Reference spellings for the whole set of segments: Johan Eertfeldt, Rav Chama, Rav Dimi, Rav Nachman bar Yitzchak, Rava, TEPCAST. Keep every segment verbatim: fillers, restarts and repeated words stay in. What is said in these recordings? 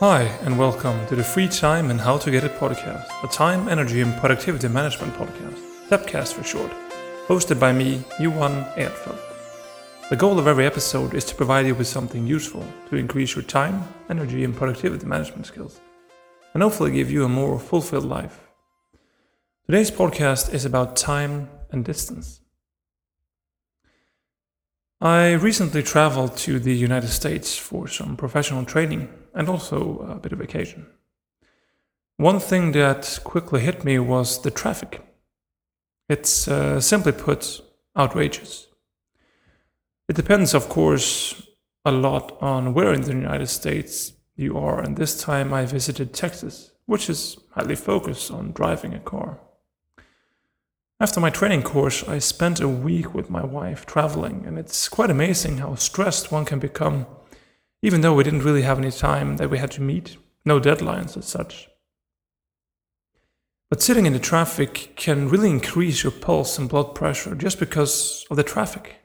Hi, and welcome to the Free Time and How to Get It podcast, a time, energy, and productivity management podcast, TEPCAST for short, hosted by me, Johan Eertfeldt. The goal of every episode is to provide you with something useful to increase your time, energy, and productivity management skills, and hopefully give you a more fulfilled life. Today's podcast is about time and distance. I recently traveled to the United States for some professional training, and also a bit of vacation. One thing that quickly hit me was the traffic. It's uh, simply put, outrageous. It depends, of course, a lot on where in the United States you are, and this time I visited Texas, which is highly focused on driving a car. After my training course, I spent a week with my wife traveling, and it's quite amazing how stressed one can become, even though we didn't really have any time that we had to meet, no deadlines as such. But sitting in the traffic can really increase your pulse and blood pressure just because of the traffic.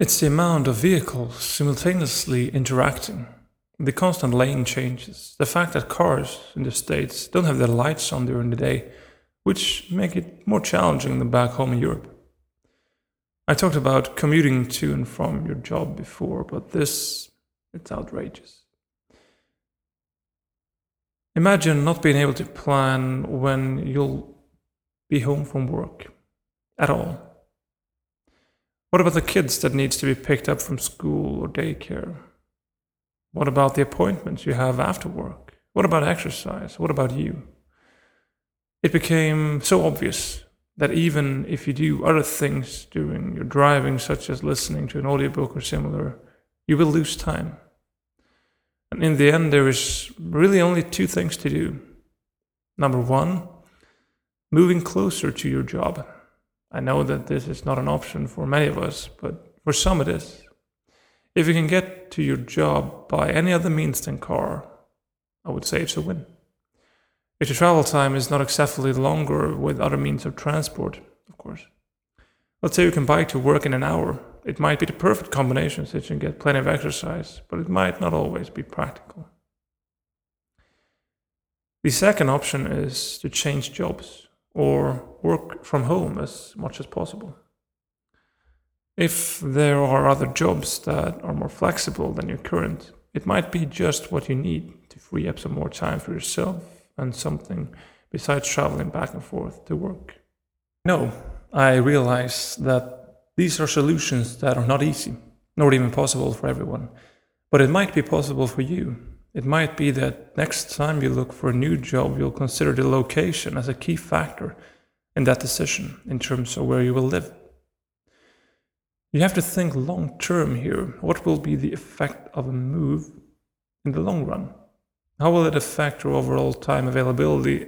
It's the amount of vehicles simultaneously interacting, the constant lane changes, the fact that cars in the States don't have their lights on during the day, which make it more challenging than back home in Europe. I talked about commuting to and from your job before, but this It's outrageous. Imagine not being able to plan when you'll be home from work at all. What about the kids that needs to be picked up from school or daycare? What about the appointments you have after work? What about exercise? What about you? It became so obvious that even if you do other things during your driving, such as listening to an audiobook or similar, you will lose time. And in the end, there is really only two things to do. Number one, moving closer to your job. I know that this is not an option for many of us, but for some it is. If you can get to your job by any other means than car, I would say it's a win. If your travel time is not excessively longer with other means of transport, of course. Let's say you can bike to work in an hour. It might be the perfect combination since you get plenty of exercise, but it might not always be practical. The second option is to change jobs or work from home as much as possible. If there are other jobs that are more flexible than your current, it might be just what you need to free up some more time for yourself and something besides traveling back and forth to work. No, I realize that these are solutions that are not easy, nor even possible for everyone. But it might be possible for you. It might be that next time you look for a new job, you'll consider the location as a key factor in that decision in terms of where you will live. You have to think long term here. What will be the effect of a move in the long run? How will it affect your overall time availability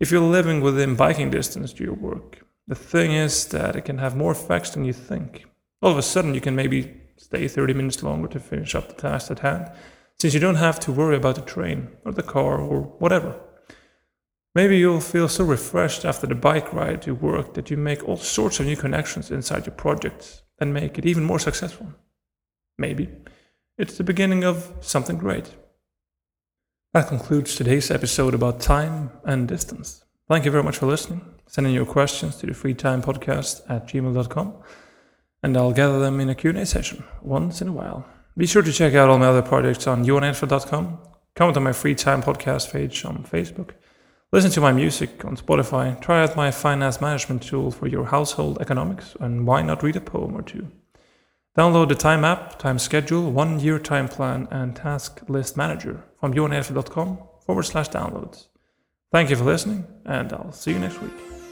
if you're living within biking distance to your work? The thing is that it can have more effects than you think. All of a sudden you can maybe stay thirty minutes longer to finish up the task at hand, since you don't have to worry about the train, or the car, or whatever. Maybe you'll feel so refreshed after the bike ride to work that you make all sorts of new connections inside your projects, and make it even more successful. Maybe it's the beginning of something great. That concludes today's episode about time and distance. Thank you very much for listening. Send in your questions to the freetimepodcast at gmail dot com, and I'll gather them in a Q and A session once in a while. Be sure to check out all my other projects on johan helfer dot com, comment on my Free Time Podcast page on Facebook, listen to my music on Spotify, try out my finance management tool for your household economics, and why not read a poem or two. Download the Time app, Time Schedule, One Year Time Plan, and Task List Manager from johan helfer dot com forward slash downloads. Thank you for listening, and I'll see you next week.